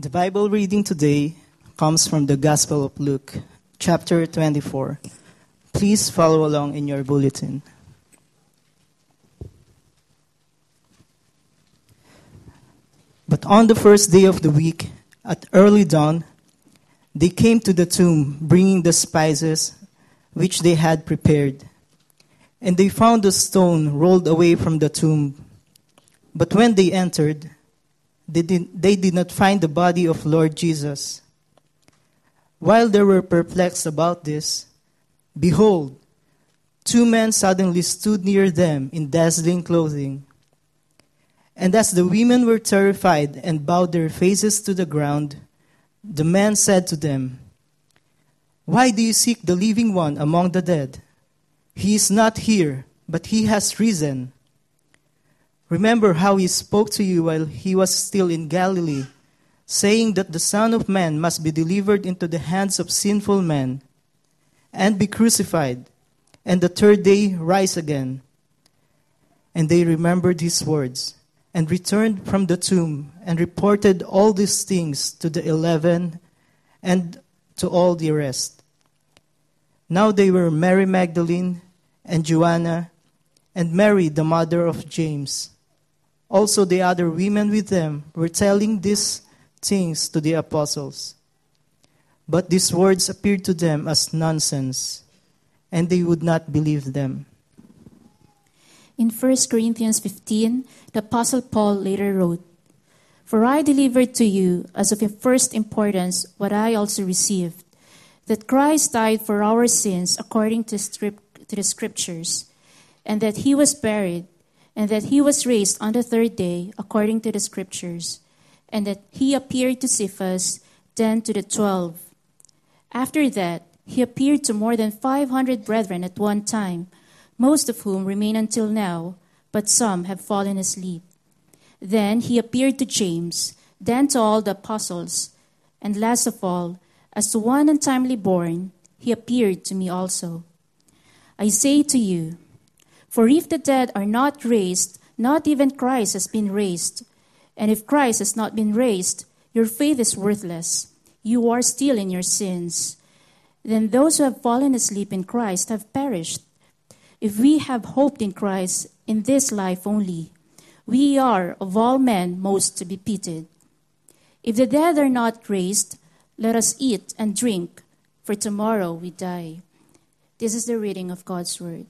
The Bible reading today comes from the Gospel of Luke, chapter 24. Please follow along in your bulletin. But on the first day of the week, at early dawn, they came to the tomb, bringing the spices which they had prepared. And they found the stone rolled away from the tomb. But when they entered, they did not find the body of Lord Jesus. While they were perplexed about this, behold, two men suddenly stood near them in dazzling clothing. And as the women were terrified and bowed their faces to the ground, the men said to them, "Why do you seek the living one among the dead? He is not here, but he has risen. Remember how he spoke to you while he was still in Galilee, saying that the Son of Man must be delivered into the hands of sinful men and be crucified, and the third day rise again." And they remembered his words and returned from the tomb and reported all these things to the 11 and to all the rest. Now they were Mary Magdalene and Joanna and Mary, the mother of James. Also the other women with them were telling these things to the apostles. But these words appeared to them as nonsense, and they would not believe them. In 1 Corinthians 15, the Apostle Paul later wrote, "For I delivered to you as of first importance what I also received, that Christ died for our sins according to the Scriptures, and that he was buried, and that he was raised on the third day according to the Scriptures, and that he appeared to Cephas, then to the 12. After that, he appeared to more than 500 brethren at one time, most of whom remain until now, but some have fallen asleep. Then he appeared to James, then to all the apostles, and last of all, as to one untimely born, he appeared to me also. I say to you, for if the dead are not raised, not even Christ has been raised. And if Christ has not been raised, your faith is worthless. You are still in your sins. Then those who have fallen asleep in Christ have perished. If we have hoped in Christ in this life only, we are of all men most to be pitied. If the dead are not raised, let us eat and drink, for tomorrow we die." This is the reading of God's word.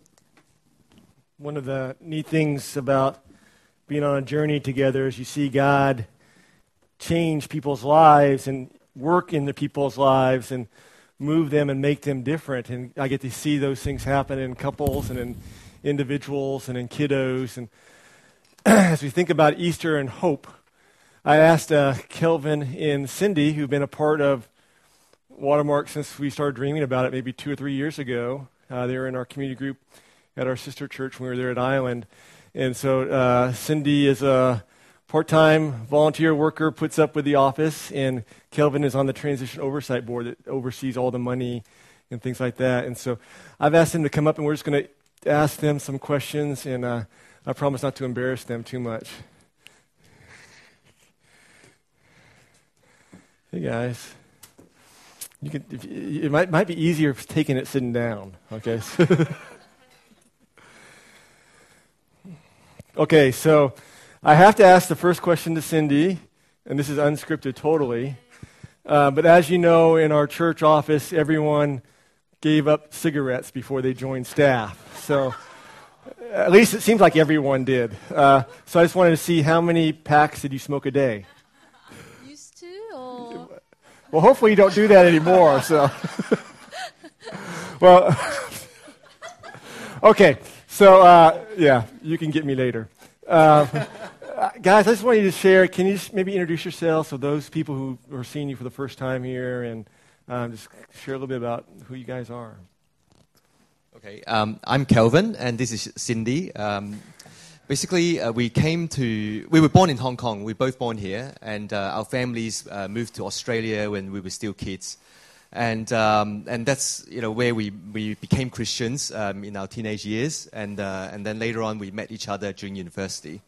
One of the neat things about being on a journey together is you see God change people's lives and work in the people's lives and move them and make them different. And I get to see those things happen in couples and in individuals and in kiddos. And as we think about Easter and hope, I asked Kelvin and Cindy, who've been a part of Watermark since we started dreaming about it maybe 2 or 3 years ago. They were in our community group at our sister church when we were there at Island. And so Cindy is a part-time volunteer worker, puts up with the office, and Kelvin is on the transition oversight board that oversees all the money and things like that. And so I've asked them to come up, and we're just going to ask them some questions, and I promise not to embarrass them too much. Hey, guys. You could, it might be easier taking it sitting down, okay? Okay, so I have to ask the first question to Cindy, and this is unscripted totally. But as you know, in our church office, everyone gave up cigarettes before they joined staff. So at least it seems like everyone did. So I just wanted to see how many packs did you smoke a day? Used to, or? Well, hopefully you don't do that anymore. So, well, okay. So, yeah, you can get me later. Guys, I just want you to share. Can you just maybe introduce yourselves so those people who are seeing you for the first time here, and just share a little bit about who you guys are. Okay, I'm Kelvin, and this is Cindy. Basically, we were born in Hong Kong. We were both born here, and our families moved to Australia when we were still kids. And that's, you know, where we became Christians in our teenage years, and then later on we met each other during university,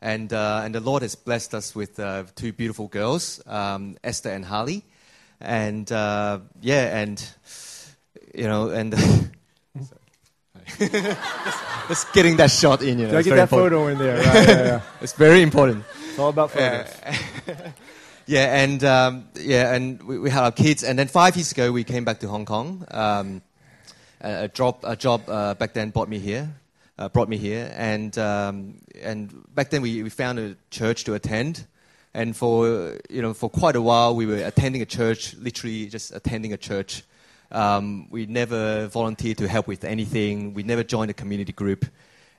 And the Lord has blessed us with two beautiful girls, Esther and Harley. And just getting that shot in, you know. Get that important. Photo in there. Right, yeah. It's very important. It's all about photos. And we had our kids, and then 5 years ago we came back to Hong Kong. A job back then brought me here, and back then we found a church to attend, and for quite a while we were attending a church, literally just attending a church. We never volunteered to help with anything. We never joined a community group,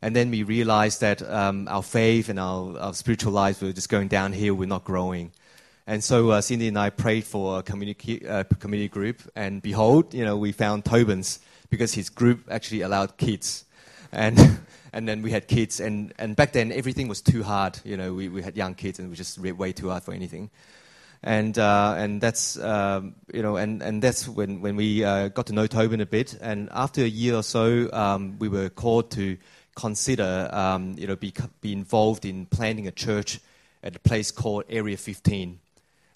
and then we realized that our faith and our spiritual lives were just going downhill. We're not growing, and so Cindy and I prayed for a community group, and behold, we found Tobin's, because his group actually allowed kids. And then we had kids, and back then everything was too hard. We had young kids, and we just way too hard for anything. And that's and that's when we got to know Tobin a bit. And after a year or so, we were called to consider be involved in planning a church at a place called Area 15.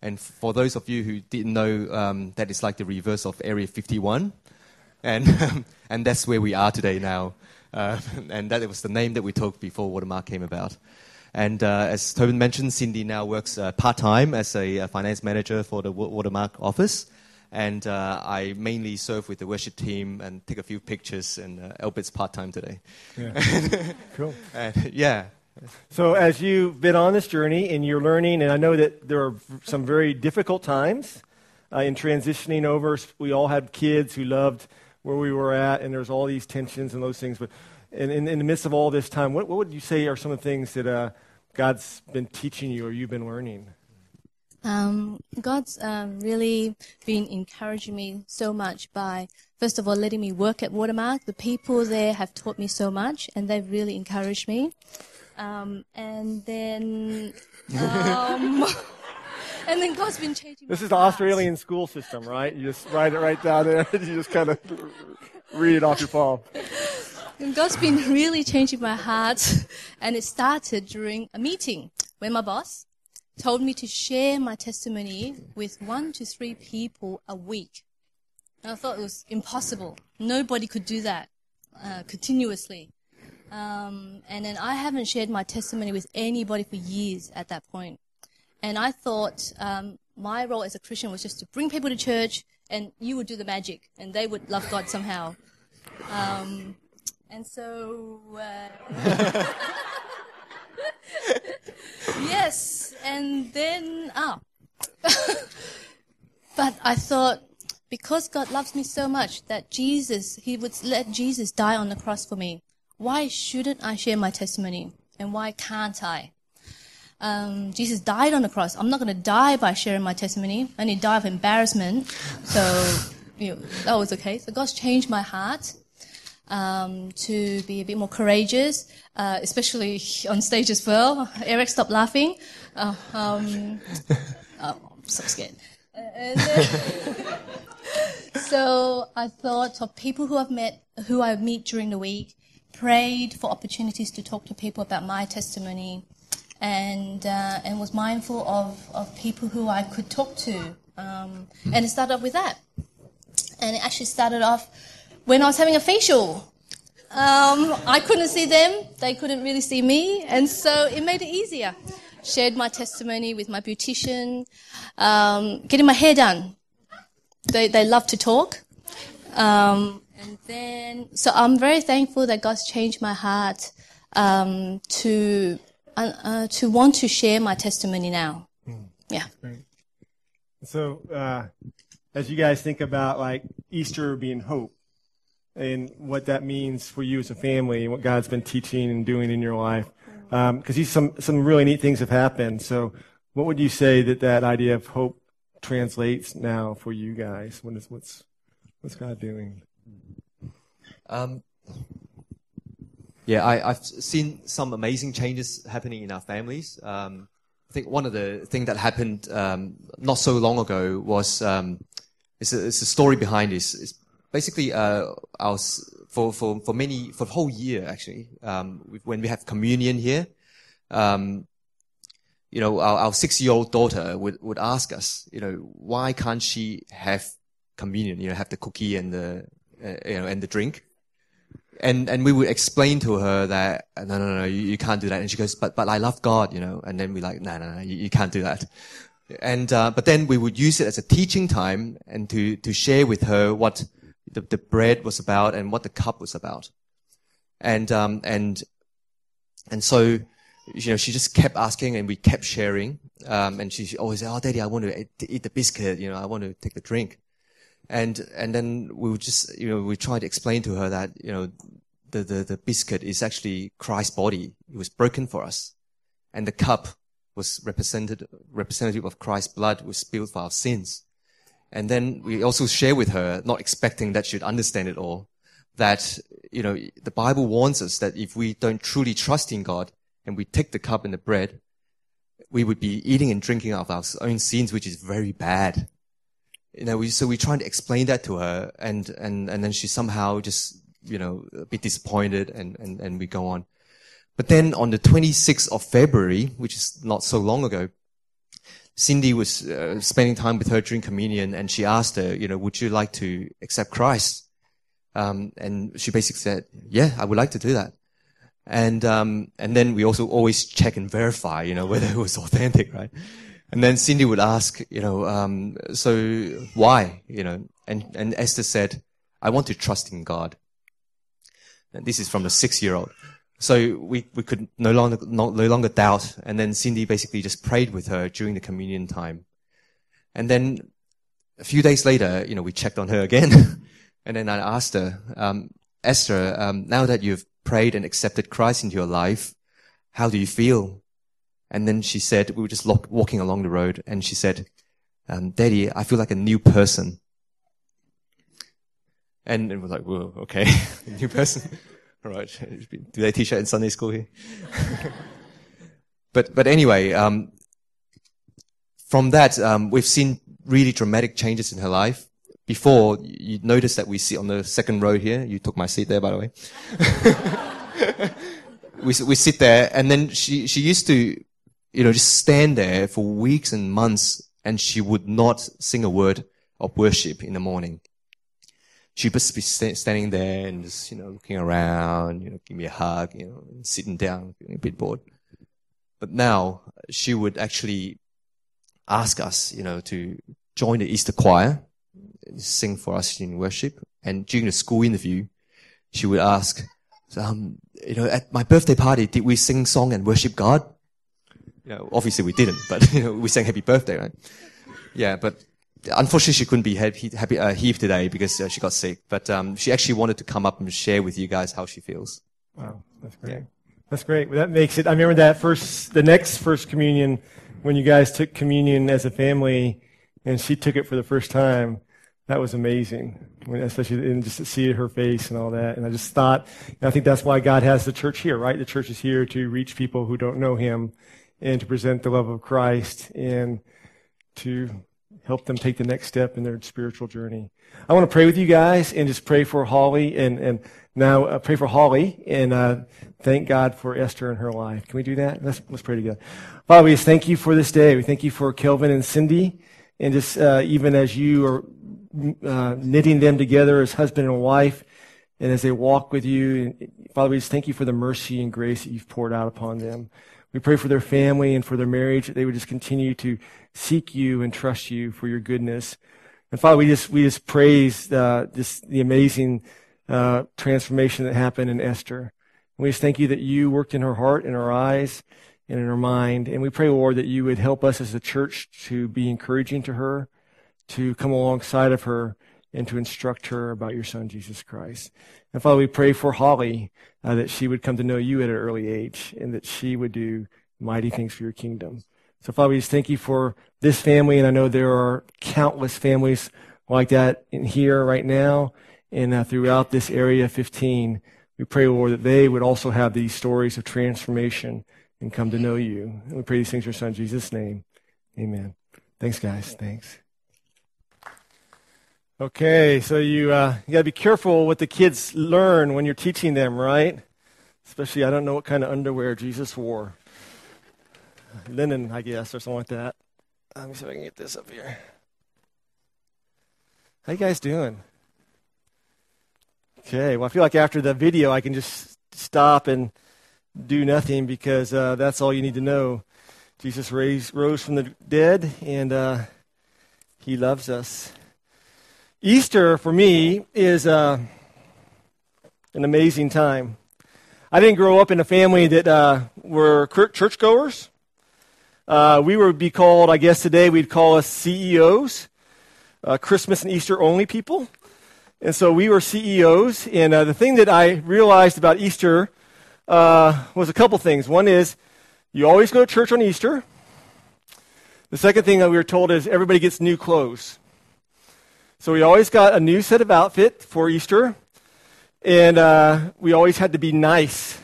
And for those of you who didn't know, that is like the reverse of Area 51, and that's where we are today now. And that was the name that we took before Watermark came about. And as Tobin mentioned, Cindy now works part-time as a finance manager for the Watermark office. And I mainly serve with the worship team and take a few pictures, and Elbert's part-time today. Yeah. Cool. Yeah. So as you've been on this journey and you're learning, and I know that there are some very difficult times in transitioning over. We all had kids who loved where we were at, and there's all these tensions and those things. But in the midst of all this time, what would you say are some of the things that God's been teaching you or you've been learning? God's really been encouraging me so much by, first of all, letting me work at Watermark. The people there have taught me so much, and they've really encouraged me. And then God's been changing. This is the Australian school system, right? You just write it right down there. You just kind of read it off your palm. And God's been really changing my heart. And it started during a meeting when my boss told me to share my testimony with 1 to 3 people a week. And I thought it was impossible. Nobody could do that continuously. And then I haven't shared my testimony with anybody for years at that point. And I thought my role as a Christian was just to bring people to church, and you would do the magic, and they would love God somehow. Yes, and then, But I thought, because God loves me so much that He would let Jesus die on the cross for me, why shouldn't I share my testimony, and why can't I? Jesus died on the cross. I'm not going to die by sharing my testimony. I only die of embarrassment. So, that was okay. So God's changed my heart to be a bit more courageous, especially on stage as well. Eric, stop laughing. I'm so scared. So I thought of people who I meet during the week, prayed for opportunities to talk to people about my testimony, and was mindful of people who I could talk to. And it started off with that. And it actually started off when I was having a facial. I couldn't see them. They couldn't really see me. And so it made it easier. Shared my testimony with my beautician. Getting my hair done. They love to talk. So I'm very thankful that God's changed my heart to want to share my testimony now. Yeah. Great. So as you guys think about like Easter being hope and what that means for you as a family and what God's been teaching and doing in your life, because some really neat things have happened. So what would you say that idea of hope translates now for you guys? What's God doing? Yeah, I've seen some amazing changes happening in our families. I think one of the things that happened not so long ago was it's a story behind this. It's basically for the whole year actually. When we have communion here, our 6-year-old daughter would ask us, why can't she have communion? Have the cookie and the and the drink. And we would explain to her that no, you can't do that. And she goes, but I love God, And then we're like, no, you can't do that. And but then we would use it as a teaching time and to share with her what the bread was about and what the cup was about. And so, she just kept asking and we kept sharing. And she always said, "Oh, Daddy, I want to eat the biscuit. I want to take the drink." And then we would just, we tried to explain to her that, the biscuit is actually Christ's body. It was broken for us. And the cup was representative of Christ's blood was spilled for our sins. And then we also share with her, not expecting that she'd understand it all, that, the Bible warns us that if we don't truly trust in God and we take the cup and the bread, we would be eating and drinking of our own sins, which is very bad. So we tried to explain that to her, and then she somehow just, a bit disappointed, and we go on. But then on the 26th of February, which is not so long ago, Cindy was spending time with her during communion, and she asked her, would you like to accept Christ? And she basically said, yeah, I would like to do that. And then we also always check and verify, whether it was authentic, right? And then Cindy would ask, so why, and Esther said, I want to trust in God. And this is from the 6-year-old. So we could no longer doubt. And then Cindy basically just prayed with her during the communion time. And then a few days later, we checked on her again. And then I asked her, Esther, now that you've prayed and accepted Christ into your life, how do you feel? And then she said, we were just walking along the road, and she said, Daddy, I feel like a new person. And we're like, whoa, okay, new person. All right, do they teach that in Sunday school here? But anyway, from that, we've seen really dramatic changes in her life. Before, you notice that we sit on the second row here. You took my seat there, by the way. We sit there, and then she used to, just stand there for weeks and months, and she would not sing a word of worship in the morning. She'd just be standing there and just, looking around, give me a hug, sitting down, feeling a bit bored. But now she would actually ask us, to join the Easter choir, sing for us in worship. And during the school interview, she would ask, at my birthday party, did we sing song and worship God? Obviously we didn't, but we sang happy birthday, right? Yeah, but unfortunately she couldn't be here today because she got sick. But she actually wanted to come up and share with you guys how she feels. Wow, that's great. Yeah. That's great. Well, that makes it. I remember the next first communion when you guys took communion as a family, and she took it for the first time. That was amazing, especially in just to see her face and all that. And I just thought, and I think that's why God has the church here, right? The church is here to reach people who don't know Him and to present the love of Christ and to help them take the next step in their spiritual journey. I want to pray with you guys and just pray for Holly and thank God for Esther and her life. Can we do that? Let's pray together. Father, we just thank you for this day. We thank you for Kelvin and Cindy, and just even as you are knitting them together as husband and wife, and as they walk with you, Father, we just thank you for the mercy and grace that you've poured out upon them. We pray for their family and for their marriage, that they would just continue to seek you and trust you for your goodness. And Father, we just praise the amazing transformation that happened in Esther. And we just thank you that you worked in her heart, in her eyes, and in her mind. And we pray, Lord, that you would help us as a church to be encouraging to her, to come alongside of her, and to instruct her about your Son, Jesus Christ. And Father, we pray for Holly, that she would come to know you at an early age, and that she would do mighty things for your kingdom. So Father, we just thank you for this family, and I know there are countless families like that in here right now and throughout this Area 15. We pray, Lord, that they would also have these stories of transformation and come to know you. And we pray these things in your Son, Jesus' name. Amen. Thanks, guys. Thanks. Okay, so you gotta be careful what the kids learn when you're teaching them, right? Especially, I don't know what kind of underwear Jesus wore. linen, I guess, or something like that. Let me see if I can get this up here. How you guys doing? Okay, well, I feel like after the video, I can just stop and do nothing because that's all you need to know. Jesus rose from the dead, and he loves us. Easter, for me, is an amazing time. I didn't grow up in a family that were churchgoers. We would be called, I guess today we'd call us CEOs, Christmas and Easter only people. And so we were CEOs. And the thing that I realized about Easter was a couple things. One is you always go to church on Easter. The second thing that we were told is everybody gets new clothes. So we always got a new set of outfit for Easter. And we always had to be nice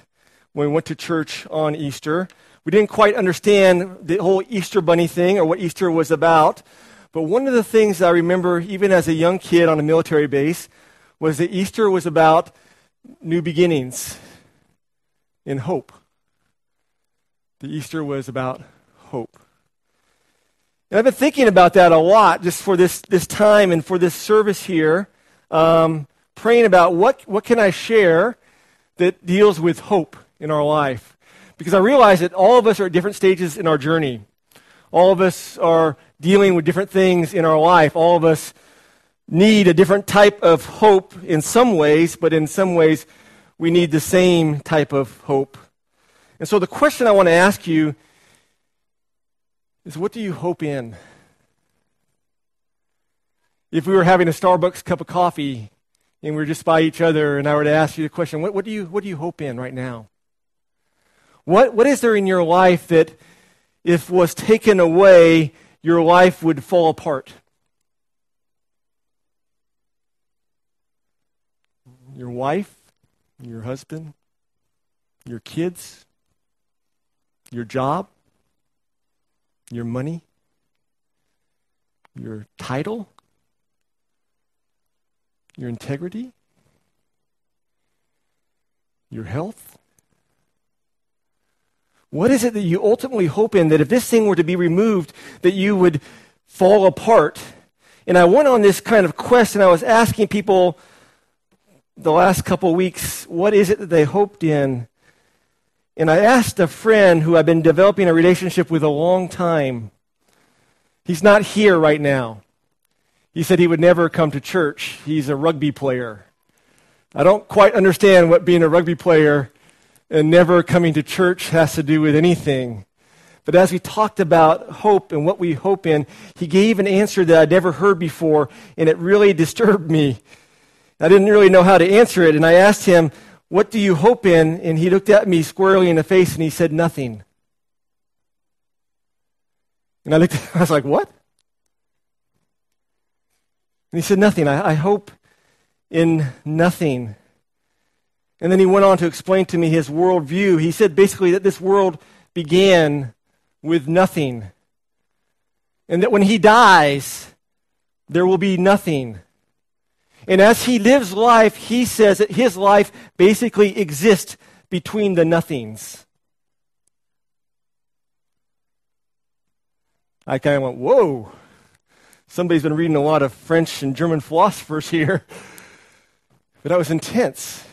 when we went to church on Easter. We didn't quite understand the whole Easter bunny thing or what Easter was about. But one of the things I remember, even as a young kid on a military base, was that Easter was about new beginnings and hope. The Easter was about hope. And I've been thinking about that a lot just for this time and for this service here. Praying about what can I share that deals with hope in our life. Because I realize that all of us are at different stages in our journey. All of us are dealing with different things in our life. All of us need a different type of hope in some ways, but in some ways we need the same type of hope. And so the question I want to ask you is, what do you hope in? If we were having a Starbucks cup of coffee and we're just by each other, and I were to ask you the question, what do you hope in right now? What is there in your life that, if was taken away, your life would fall apart? Your wife, your husband, your kids, your job, your money, your title, your integrity, your health. What is it that you ultimately hope in, that if this thing were to be removed, that you would fall apart? And I went on this kind of quest, and I was asking people the last couple weeks, what is it that they hoped in? And I asked a friend who I've been developing a relationship with a long time. He's not here right now. He said he would never come to church. He's a rugby player. I don't quite understand what being a rugby player and never coming to church has to do with anything. But as we talked about hope and what we hope in, he gave an answer that I'd never heard before, and it really disturbed me. I didn't really know how to answer it, and I asked him, "What do you hope in?" And he looked at me squarely in the face, and he said, "Nothing." And I looked at him, I was like, "What?" And he said, "Nothing. I hope in nothing." And then he went on to explain to me his worldview. He said basically that this world began with nothing. And that when he dies, there will be nothing. And as he lives life, he says that his life basically exists between the nothings. I kind of went, whoa. Somebody's been reading a lot of French and German philosophers here. But that was intense.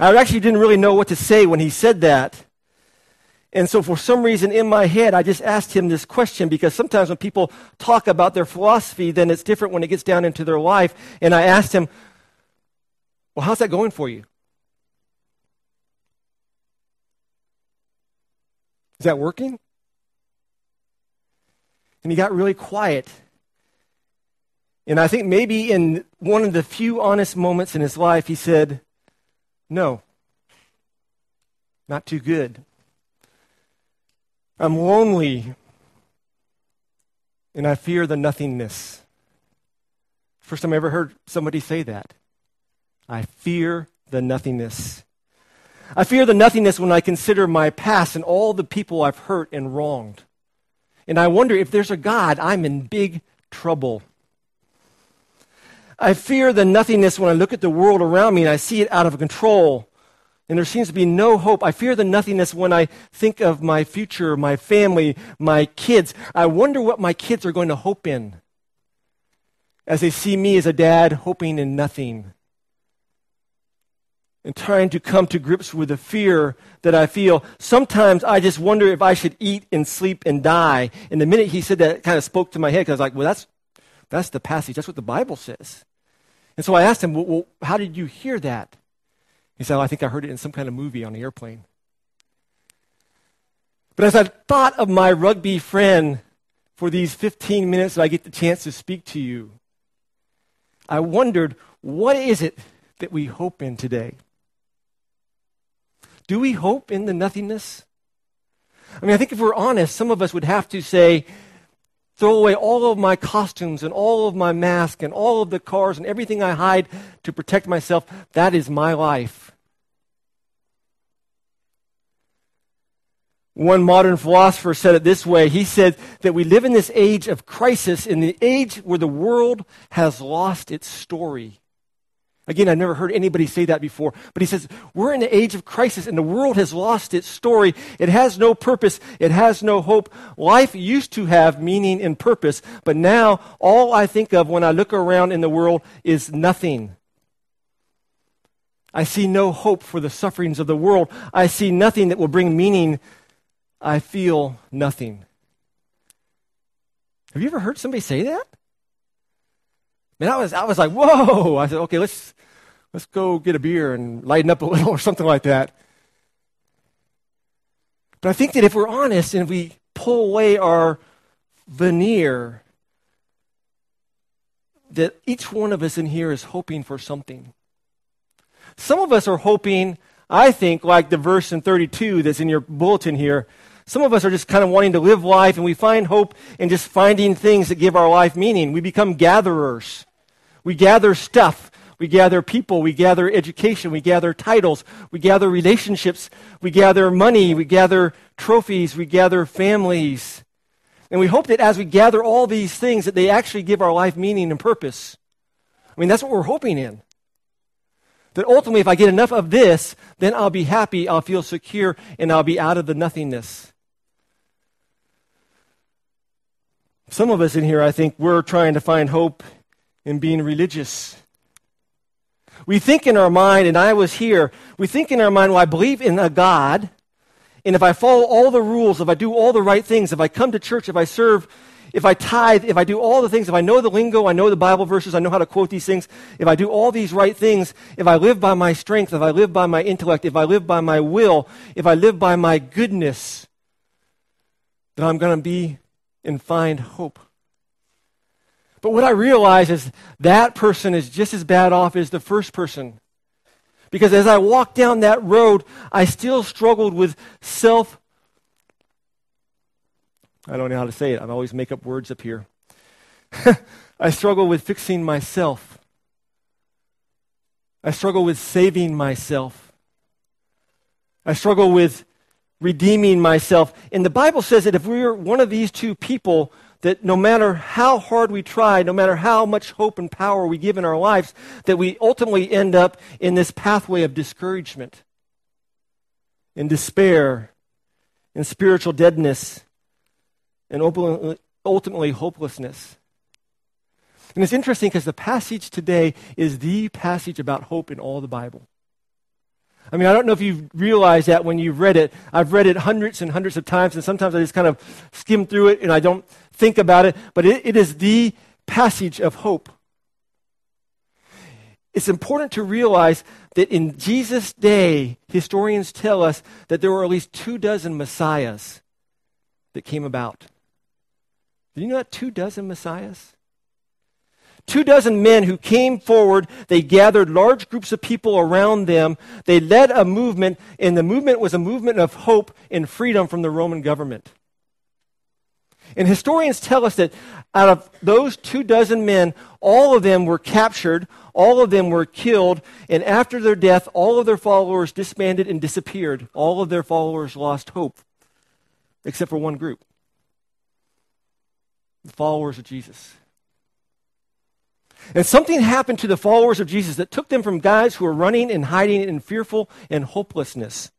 I actually didn't really know what to say when he said that. And so for some reason in my head, I just asked him this question, because sometimes when people talk about their philosophy, then it's different when it gets down into their life. And I asked him, well, how's that going for you? Is that working? And he got really quiet. And I think maybe in one of the few honest moments in his life, he said, "No, not too good. I'm lonely, and I fear the nothingness." First time I ever heard somebody say that. I fear the nothingness. I fear the nothingness when I consider my past and all the people I've hurt and wronged. And I wonder if there's a God, I'm in big trouble. I fear the nothingness when I look at the world around me and I see it out of control. and there seems to be no hope. I fear the nothingness when I think of my future, my family, my kids. I wonder what my kids are going to hope in as they see me as a dad hoping in nothing and trying to come to grips with the fear that I feel. Sometimes I just wonder if I should eat and sleep and die. And the minute he said that, it kind of spoke to my head, because I was like, well, that's the passage. That's what the Bible says. And so I asked him, well, how did you hear that? He said, well, I think I heard it in some kind of movie on the airplane. But as I thought of my rugby friend for these 15 minutes that I get the chance to speak to you, I wondered, what is it that we hope in today? Do we hope in the nothingness? I mean, I think if we're honest, some of us would have to say, throw away all of my costumes and all of my masks and all of the cars and everything I hide to protect myself. That is my life. One modern philosopher said it this way. He said that we live in this age of crisis, in the age where the world has lost its story. Again, I've never heard anybody say that before, but he says, we're in the age of crisis and the world has lost its story. It has no purpose. It has no hope. Life used to have meaning and purpose, but now all I think of when I look around in the world is nothing. I see no hope for the sufferings of the world. I see nothing that will bring meaning. I feel nothing. Have you ever heard somebody say that? Man, I was like, whoa. I said, okay, let's go get a beer and lighten up a little or something like that. But I think that if we're honest and we pull away our veneer, that each one of us in here is hoping for something. Some of us are hoping, I think, like the verse in 32 that's in your bulletin here. Some of us are just kind of wanting to live life, and we find hope in just finding things that give our life meaning. We become gatherers. We gather stuff. We gather people. We gather education. We gather titles. We gather relationships. We gather money. We gather trophies. We gather families. And we hope that as we gather all these things, that they actually give our life meaning and purpose. I mean, that's what we're hoping in. That ultimately, if I get enough of this, then I'll be happy, I'll feel secure, and I'll be out of the nothingness. Some of us in here, I think, we're trying to find hope in being religious. We think in our mind, and I was here, we think in our mind, well, I believe in a God, and if I follow all the rules, if I do all the right things, if I come to church, if I serve, if I tithe, if I do all the things, if I know the lingo, I know the Bible verses, I know how to quote these things, if I do all these right things, if I live by my strength, if I live by my intellect, if I live by my will, if I live by my goodness, then I'm going to be and find hope. But what I realize is that person is just as bad off as the first person. Because as I walked down that road, I still struggled with I don't know how to say it. I always make up words up here. I struggle with fixing myself. I struggle with saving myself. I struggle with redeeming myself. And the Bible says that if we're one of these two people, that no matter how hard we try, no matter how much hope and power we give in our lives, that we ultimately end up in this pathway of discouragement and despair and spiritual deadness and ultimately hopelessness. And it's interesting because the passage today is the passage about hope in all the Bible. I mean, I don't know if you've realized that when you've read it. I've read it hundreds and hundreds of times, and sometimes I just kind of skim through it, and I don't think about it, but it is the passage of hope. It's important to realize that in Jesus' day, historians tell us that there were at least 24 messiahs that came about. Did you know that 24 messiahs? 24 men who came forward, they gathered large groups of people around them, they led a movement, and the movement was a movement of hope and freedom from the Roman government. And historians tell us that out of those 24 men, all of them were captured, all of them were killed, and after their death, all of their followers disbanded and disappeared. All of their followers lost hope, except for one group, the followers of Jesus. And something happened to the followers of Jesus that took them from guys who were running and hiding and fearful and hopelessness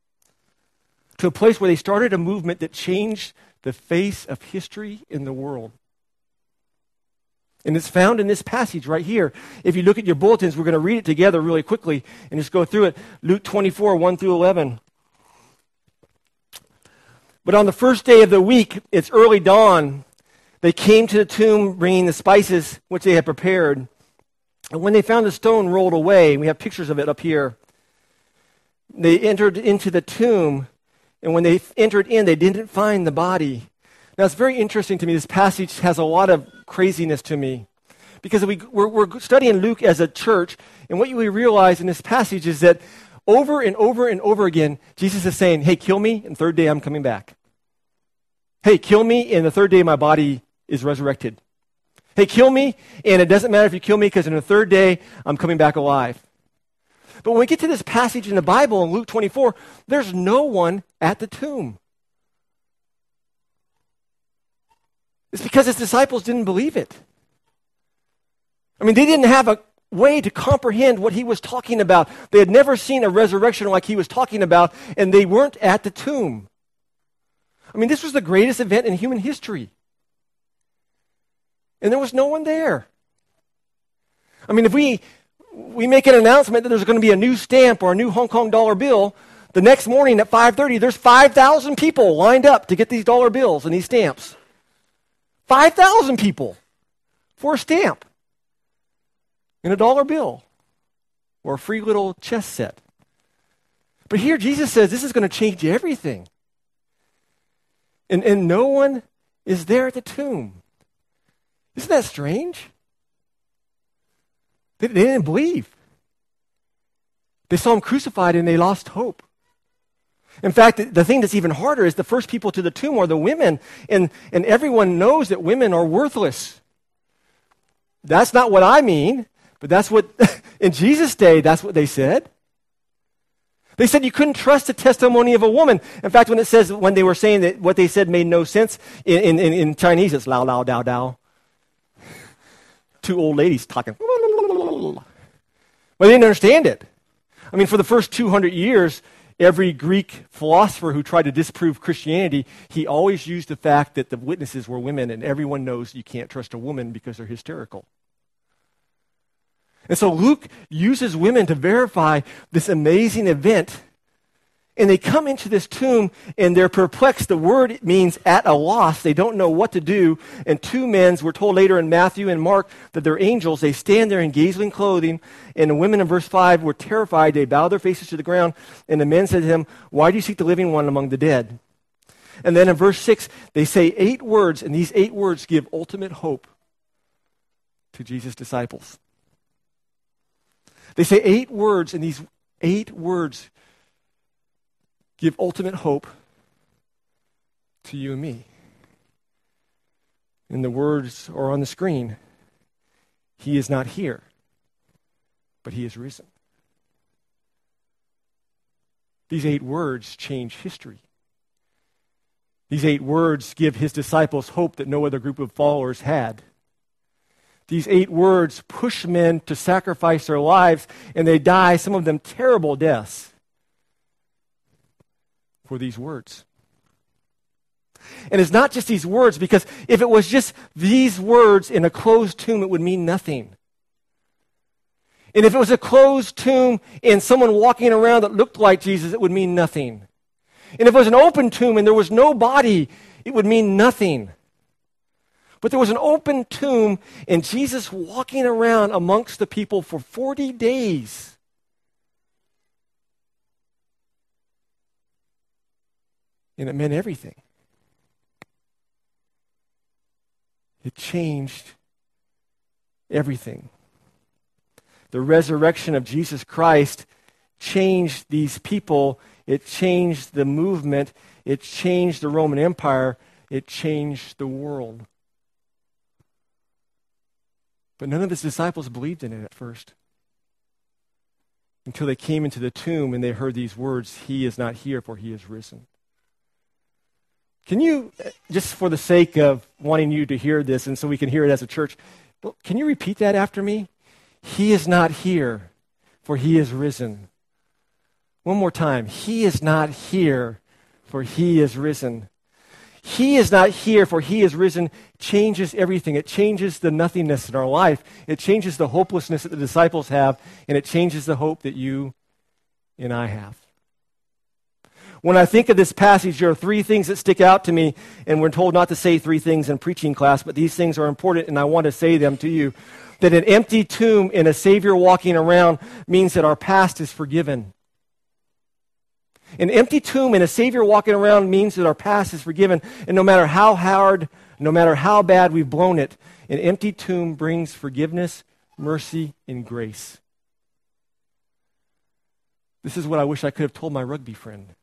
to a place where they started a movement that changed the face of history in the world. And it's found in this passage right here. If you look at your bulletins, we're going to read it together really quickly and just go through it. Luke 24, 1 through 11. But on the first day of the week, it's early dawn, they came to the tomb bringing the spices which they had prepared. And when they found the stone rolled away, we have pictures of it up here, they entered into the tomb. And when they entered in, they didn't find the body. Now, it's very interesting to me. This passage has a lot of craziness to me because we're studying Luke as a church. And what we realize in this passage is that over and over and over again, Jesus is saying, hey, kill me, and third day I'm coming back. Hey, kill me, and the third day my body is resurrected. Hey, kill me, and it doesn't matter if you kill me because on the third day I'm coming back alive. But when we get to this passage in the Bible in Luke 24, there's no one at the tomb. It's because his disciples didn't believe it. I mean, they didn't have a way to comprehend what he was talking about. They had never seen a resurrection like he was talking about, and they weren't at the tomb. I mean, this was the greatest event in human history. And there was no one there. I mean, if we make an announcement that there's going to be a new stamp or a new Hong Kong dollar bill, the next morning at 5:30, there's 5,000 people lined up to get these dollar bills and these stamps. 5,000 people for a stamp and a dollar bill or a free little chess set. But here Jesus says this is going to change everything. And no one is there at the tomb. Isn't that strange? They didn't believe. They saw him crucified and they lost hope. In fact, the thing that's even harder is the first people to the tomb are the women, and everyone knows that women are worthless. That's not what I mean, but that's what, in Jesus' day, that's what they said. They said you couldn't trust the testimony of a woman. In fact, when it says, when they were saying that what they said made no sense, in Chinese it's lao, lao, dao, dao. Two old ladies talking. But they didn't understand it. I mean, for the first 200 years, every Greek philosopher who tried to disprove Christianity, he always used the fact that the witnesses were women, and everyone knows you can't trust a woman because they're hysterical. And so Luke uses women to verify this amazing event, and they come into this tomb, and they're perplexed. The word means at a loss. They don't know what to do. And two men, we're told later in Matthew and Mark that they're angels. They stand there in gazing clothing. And the women in verse 5 were terrified. They bowed their faces to the ground. And the men said to him, why do you seek the living one among the dead? And then in verse 6, they say 8 words. And these 8 words give ultimate hope to Jesus' disciples. They say 8 words, and these 8 words give ultimate hope to you and me. And the words are on the screen. He is not here, but he is risen. These 8 words change history. These 8 words give his disciples hope that no other group of followers had. These 8 words push men to sacrifice their lives, and they die, some of them terrible deaths, for these words. And it's not just these words, because if it was just these words in a closed tomb, it would mean nothing. And if it was a closed tomb and someone walking around that looked like Jesus, it would mean nothing. And if it was an open tomb and there was no body, it would mean nothing. But there was an open tomb and Jesus walking around amongst the people for 40 days. And it meant everything. It changed everything. The resurrection of Jesus Christ changed these people. It changed the movement. It changed the Roman Empire. It changed the world. But none of his disciples believed in it at first, until they came into the tomb and they heard these words, he is not here, for he is risen. Can you, just for the sake of wanting you to hear this and so we can hear it as a church, Well, can you repeat that after me? He is not here, for he is risen. One more time. He is not here, for he is risen. He is not here, for he is risen changes everything. It changes the nothingness in our life. It changes the hopelessness that the disciples have, and it changes the hope that you and I have. When I think of this passage, there are three things that stick out to me, and we're told not to say three things in preaching class, but these things are important, and I want to say them to you. That an empty tomb and a Savior walking around means that our past is forgiven. An empty tomb and a Savior walking around means that our past is forgiven. And no matter how hard, no matter how bad we've blown it, an empty tomb brings forgiveness, mercy, and grace. This is what I wish I could have told my rugby friend.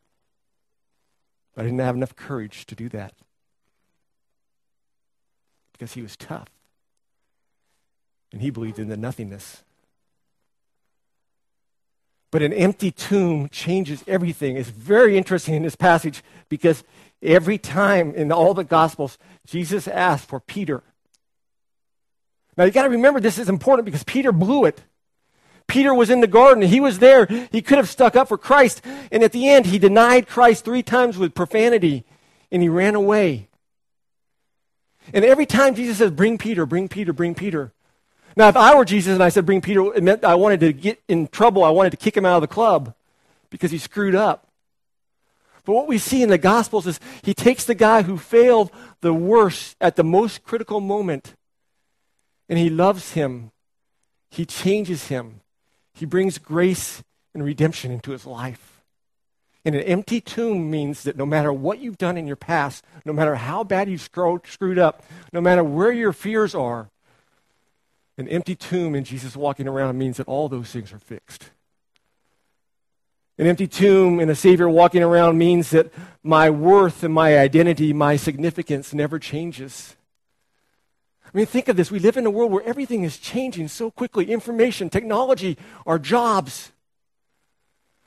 But I didn't have enough courage to do that. Because he was tough. And he believed in the nothingness. But an empty tomb changes everything. It's very interesting in this passage because every time in all the Gospels, Jesus asked for Peter. Now, you got to remember this is important because Peter blew it. Peter was in the garden. He was there. He could have stuck up for Christ. And at the end, he denied Christ 3 times with profanity, and he ran away. And every time Jesus says, bring Peter, bring Peter, bring Peter. Now, if I were Jesus and I said, bring Peter, it meant I wanted to get in trouble. I wanted to kick him out of the club because he screwed up. But what we see in the Gospels is he takes the guy who failed the worst at the most critical moment, and he loves him. He changes him. He brings grace and redemption into his life. And an empty tomb means that no matter what you've done in your past, no matter how bad you've screwed up, no matter where your fears are, an empty tomb and Jesus walking around means that all those things are fixed. An empty tomb and a Savior walking around means that my worth and my identity, my significance never changes. I mean, think of this. We live in a world where everything is changing so quickly. Information, technology, our jobs.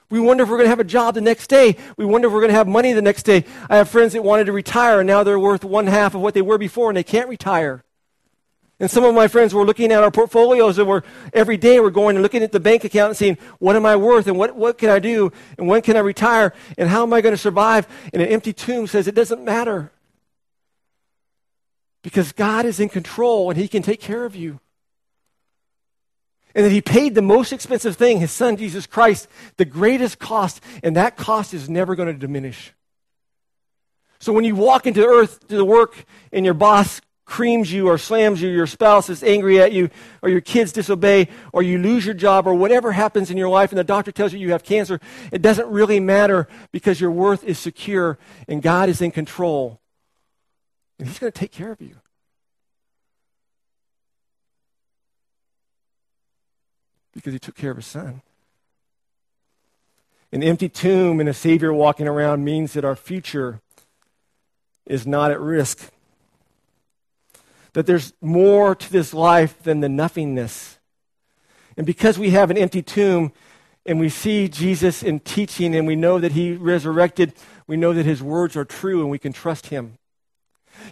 We wonder if we're going to have a job the next day. We wonder if we're going to have money the next day. I have friends that wanted to retire, and now they're worth 1/2 of what they were before, and they can't retire. And some of my friends were looking at our portfolios and every day we're going and looking at the bank account and seeing, what am I worth and what can I do and when can I retire and how am I going to survive? And an empty tomb says it doesn't matter because God is in control and he can take care of you. And that he paid the most expensive thing, his son Jesus Christ, the greatest cost, and that cost is never going to diminish. So when you walk into earth to work and your boss creams you or slams you, your spouse is angry at you, or your kids disobey, or you lose your job, or whatever happens in your life, and the doctor tells you you have cancer, it doesn't really matter because your worth is secure and God is in control. And he's going to take care of you. Because he took care of his son. An empty tomb and a Savior walking around means that our future is not at risk. That there's more to this life than the nothingness. And because we have an empty tomb and we see Jesus in teaching and we know that he resurrected, we know that his words are true and we can trust him.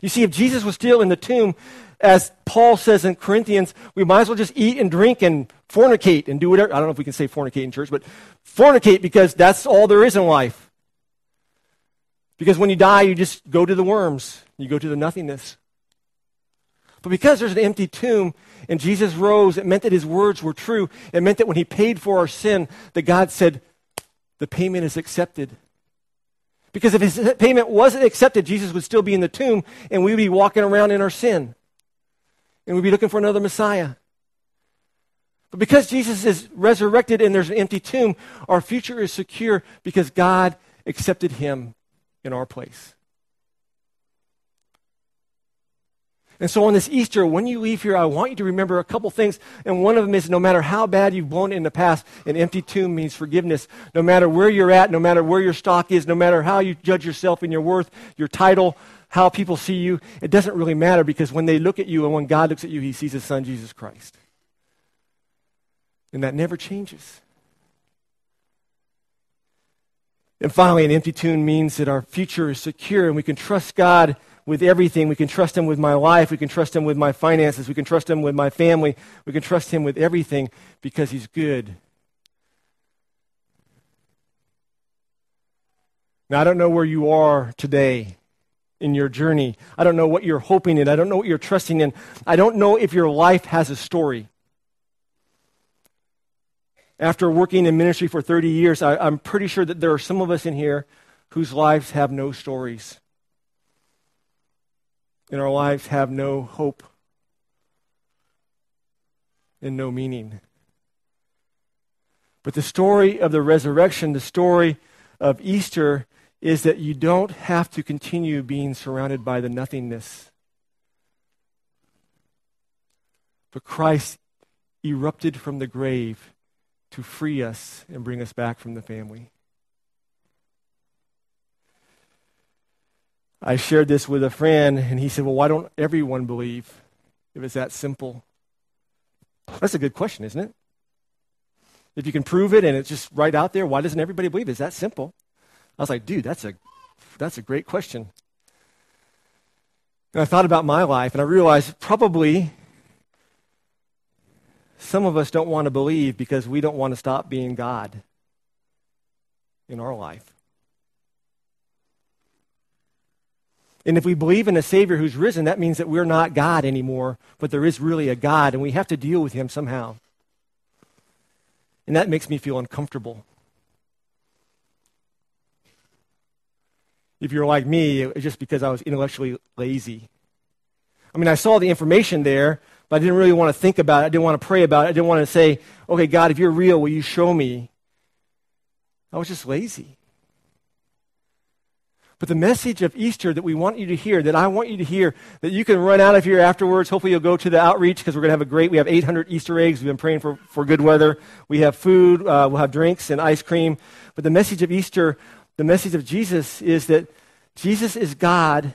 You see, if Jesus was still in the tomb, as Paul says in Corinthians, we might as well just eat and drink and fornicate and do whatever. I don't know if we can say fornicate in church, but fornicate because that's all there is in life. Because when you die, you just go to the worms. You go to the nothingness. But because there's an empty tomb and Jesus rose, it meant that his words were true. It meant that when he paid for our sin, that God said, the payment is accepted. Because if his payment wasn't accepted, Jesus would still be in the tomb and we would be walking around in our sin. And we'd be looking for another Messiah. But because Jesus is resurrected and there's an empty tomb, our future is secure because God accepted him in our place. And so on this Easter, when you leave here, I want you to remember a couple things. And one of them is no matter how bad you've blown it in the past, an empty tomb means forgiveness. No matter where you're at, no matter where your stock is, no matter how you judge yourself and your worth, your title, how people see you, it doesn't really matter because when they look at you and when God looks at you, he sees his son, Jesus Christ. And that never changes. And finally, an empty tomb means that our future is secure and we can trust God with everything. We can trust Him with my life. We can trust Him with my finances. We can trust Him with my family. We can trust Him with everything because He's good. Now, I don't know where you are today in your journey. I don't know what you're hoping in. I don't know what you're trusting in. I don't know if your life has a story. After working in ministry for 30 years, I'm pretty sure that there are some of us in here whose lives have no stories. And our lives have no hope and no meaning. But the story of the resurrection, the story of Easter, is that you don't have to continue being surrounded by the nothingness. But Christ erupted from the grave to free us and bring us back from the family. I shared this with a friend, and he said, well, why don't everyone believe if it's that simple? That's a good question, isn't it? If you can prove it and it's just right out there, why doesn't everybody believe it's that simple? I was like, dude, that's a great question. And I thought about my life, and I realized probably some of us don't want to believe because we don't want to stop being God in our life. And if we believe in a Savior who's risen, that means that we're not God anymore, but there is really a God, and we have to deal with Him somehow. And that makes me feel uncomfortable. If you're like me, it's just because I was intellectually lazy. I mean, I saw the information there, but I didn't really want to think about it. I didn't want to pray about it. I didn't want to say, okay, God, if you're real, will you show me? I was just lazy. But the message of Easter that we want you to hear, that I want you to hear, that you can run out of here afterwards. Hopefully you'll go to the outreach because we're going to have we have 800 Easter eggs. We've been praying for good weather. We have food. We'll have drinks and ice cream. But the message of Easter, the message of Jesus is that Jesus is God.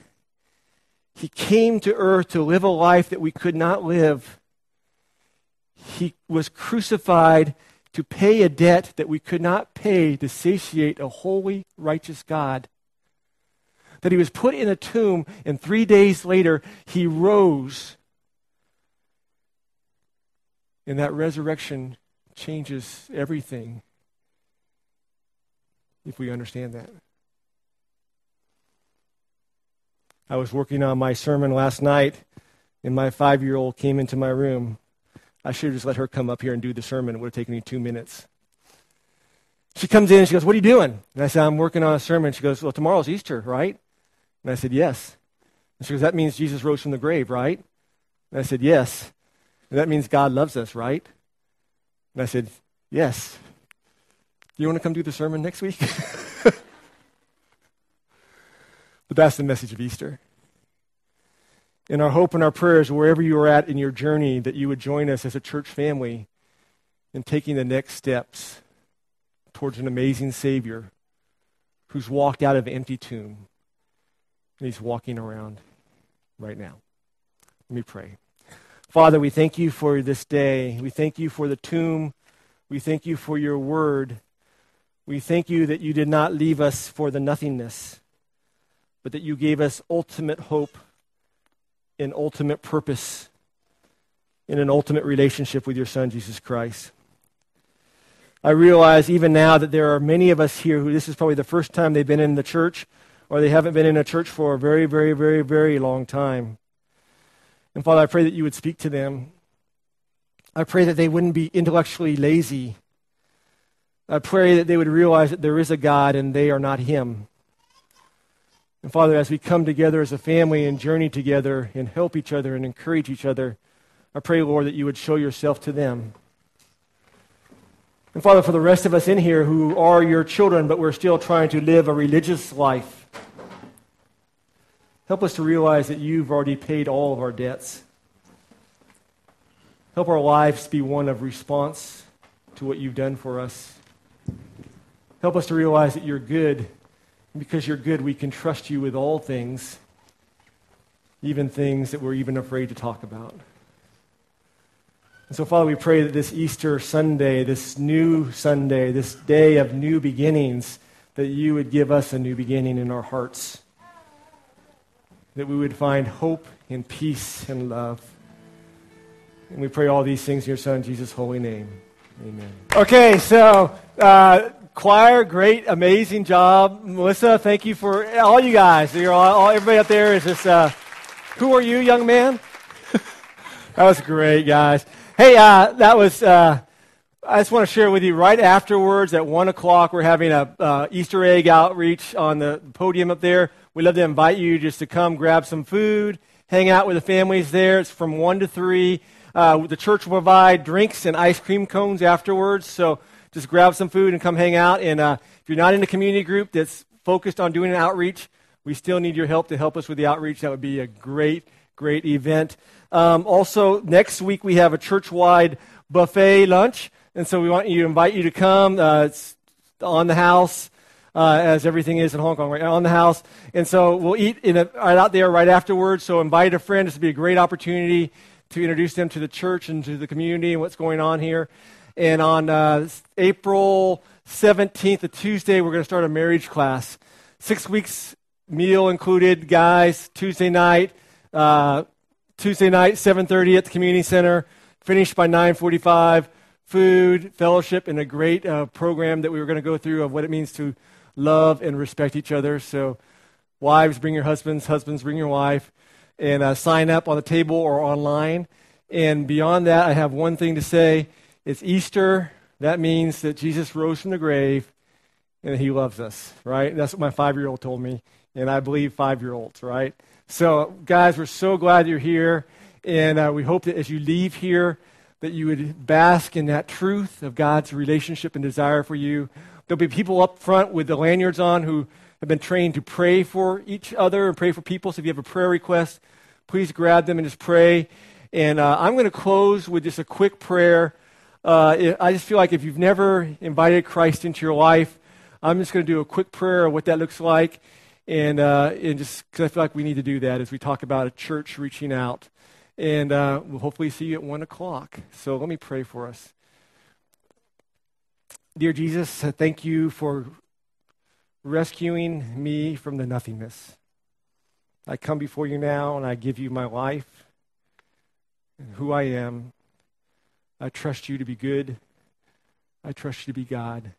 He came to earth to live a life that we could not live. He was crucified to pay a debt that we could not pay to satiate a holy, righteous God. That He was put in a tomb, and 3 days later, He rose. And that resurrection changes everything if we understand that. I was working on my sermon last night, and my 5-year-old came into my room. I should have just let her come up here and do the sermon. It would have taken me 2 minutes. She comes in and she goes, what are you doing? And I said, I'm working on a sermon. She goes, well, tomorrow's Easter, right? And I said, yes. And she goes, that means Jesus rose from the grave, right? And I said, yes. And that means God loves us, right? And I said, yes. Do you want to come do the sermon next week? But that's the message of Easter. And our hope and our prayers, wherever you are at in your journey, that you would join us as a church family in taking the next steps towards an amazing Savior who's walked out of an empty tomb, and He's walking around right now. Let me pray. Father, we thank You for this day. We thank You for the tomb. We thank You for Your word. We thank You that You did not leave us for the nothingness, but that You gave us ultimate hope and ultimate purpose in an ultimate relationship with Your Son, Jesus Christ. I realize even now that there are many of us here who this is probably the first time they've been in the church, or they haven't been in a church for a very, very, very, very long time. And Father, I pray that You would speak to them. I pray that they wouldn't be intellectually lazy. I pray that they would realize that there is a God and they are not Him. And Father, as we come together as a family and journey together and help each other and encourage each other, I pray, Lord, that You would show Yourself to them. And Father, for the rest of us in here who are Your children, but we're still trying to live a religious life, help us to realize that You've already paid all of our debts. Help our lives be one of response to what You've done for us. Help us to realize that You're good. Because You're good, we can trust You with all things, even things that we're even afraid to talk about. And so, Father, we pray that this Easter Sunday, this new Sunday, this day of new beginnings, that you would give us a new beginning in our hearts, that we would find hope and peace and love. And we pray all these things in your Son, Jesus' holy name. Amen. Okay, so choir, great, amazing job. Melissa, thank you for all you guys. You're all, everybody out there is just, who are you, young man? That was great, guys. Hey, that was, I just want to share with you right afterwards at 1 o'clock, we're having a Easter egg outreach on the podium up there. We'd love to invite you just to come grab some food, hang out with the families there. It's from 1 to 3. The church will provide drinks and ice cream cones afterwards, so just grab some food and come hang out. And if you're not in a community group that's focused on doing an outreach, we still need your help to help us with the outreach. That would be a great, great event. Also, next week we have a church-wide buffet lunch, and so we want you to invite you to come. It's on the house, as everything is in Hong Kong right now, on the house. And so we'll eat right out there right afterwards, so invite a friend. This would be a great opportunity to introduce them to the church and to the community and what's going on here. And on April 17th, a Tuesday, we're going to start a marriage class. 6 weeks, meal included, guys, Tuesday night, 7:30 at the community center, finished by 9:45, food, fellowship, and a great program that we were going to go through of what it means to love and respect each other. So wives, bring your husbands, husbands, bring your wife, and sign up on the table or online. And beyond that, I have one thing to say. It's Easter. That means that Jesus rose from the grave and he loves us, right? That's what my 5-year-old told me, and I believe 5-year-olds, right? So, guys, we're so glad you're here, and we hope that as you leave here that you would bask in that truth of God's relationship and desire for you. There'll be people up front with the lanyards on who have been trained to pray for each other and pray for people. So if you have a prayer request, please grab them and just pray. And I'm going to close with just a quick prayer. I just feel like if you've never invited Christ into your life, I'm just going to do a quick prayer of what that looks like, and just because I feel like we need to do that as we talk about a church reaching out. And we'll hopefully see you at 1 o'clock. So let me pray for us. Dear Jesus, I thank you for rescuing me from the nothingness. I come before you now, and I give you my life and who I am. I trust you to be good. I trust you to be God.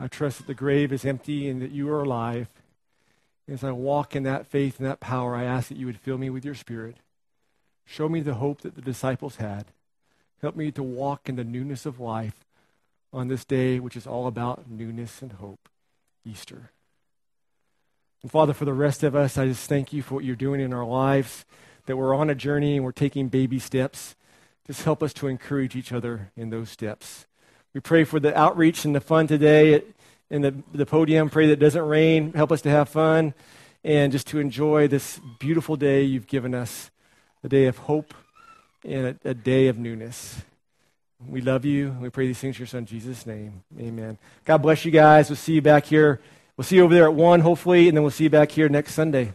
I trust that the grave is empty and that you are alive. As I walk in that faith and that power, I ask that you would fill me with your Spirit. Show me the hope that the disciples had. Help me to walk in the newness of life on this day, which is all about newness and hope, Easter. And Father, for the rest of us, I just thank you for what you're doing in our lives, that we're on a journey and we're taking baby steps. Just help us to encourage each other in those steps. We pray for the outreach and the fun today in the podium. Pray that it doesn't rain. Help us to have fun and just to enjoy this beautiful day you've given us, a day of hope and a day of newness. We love you. We pray these things in your Son, Jesus' name. Amen. God bless you guys. We'll see you back here. We'll see you over there at 1, hopefully, and then we'll see you back here next Sunday.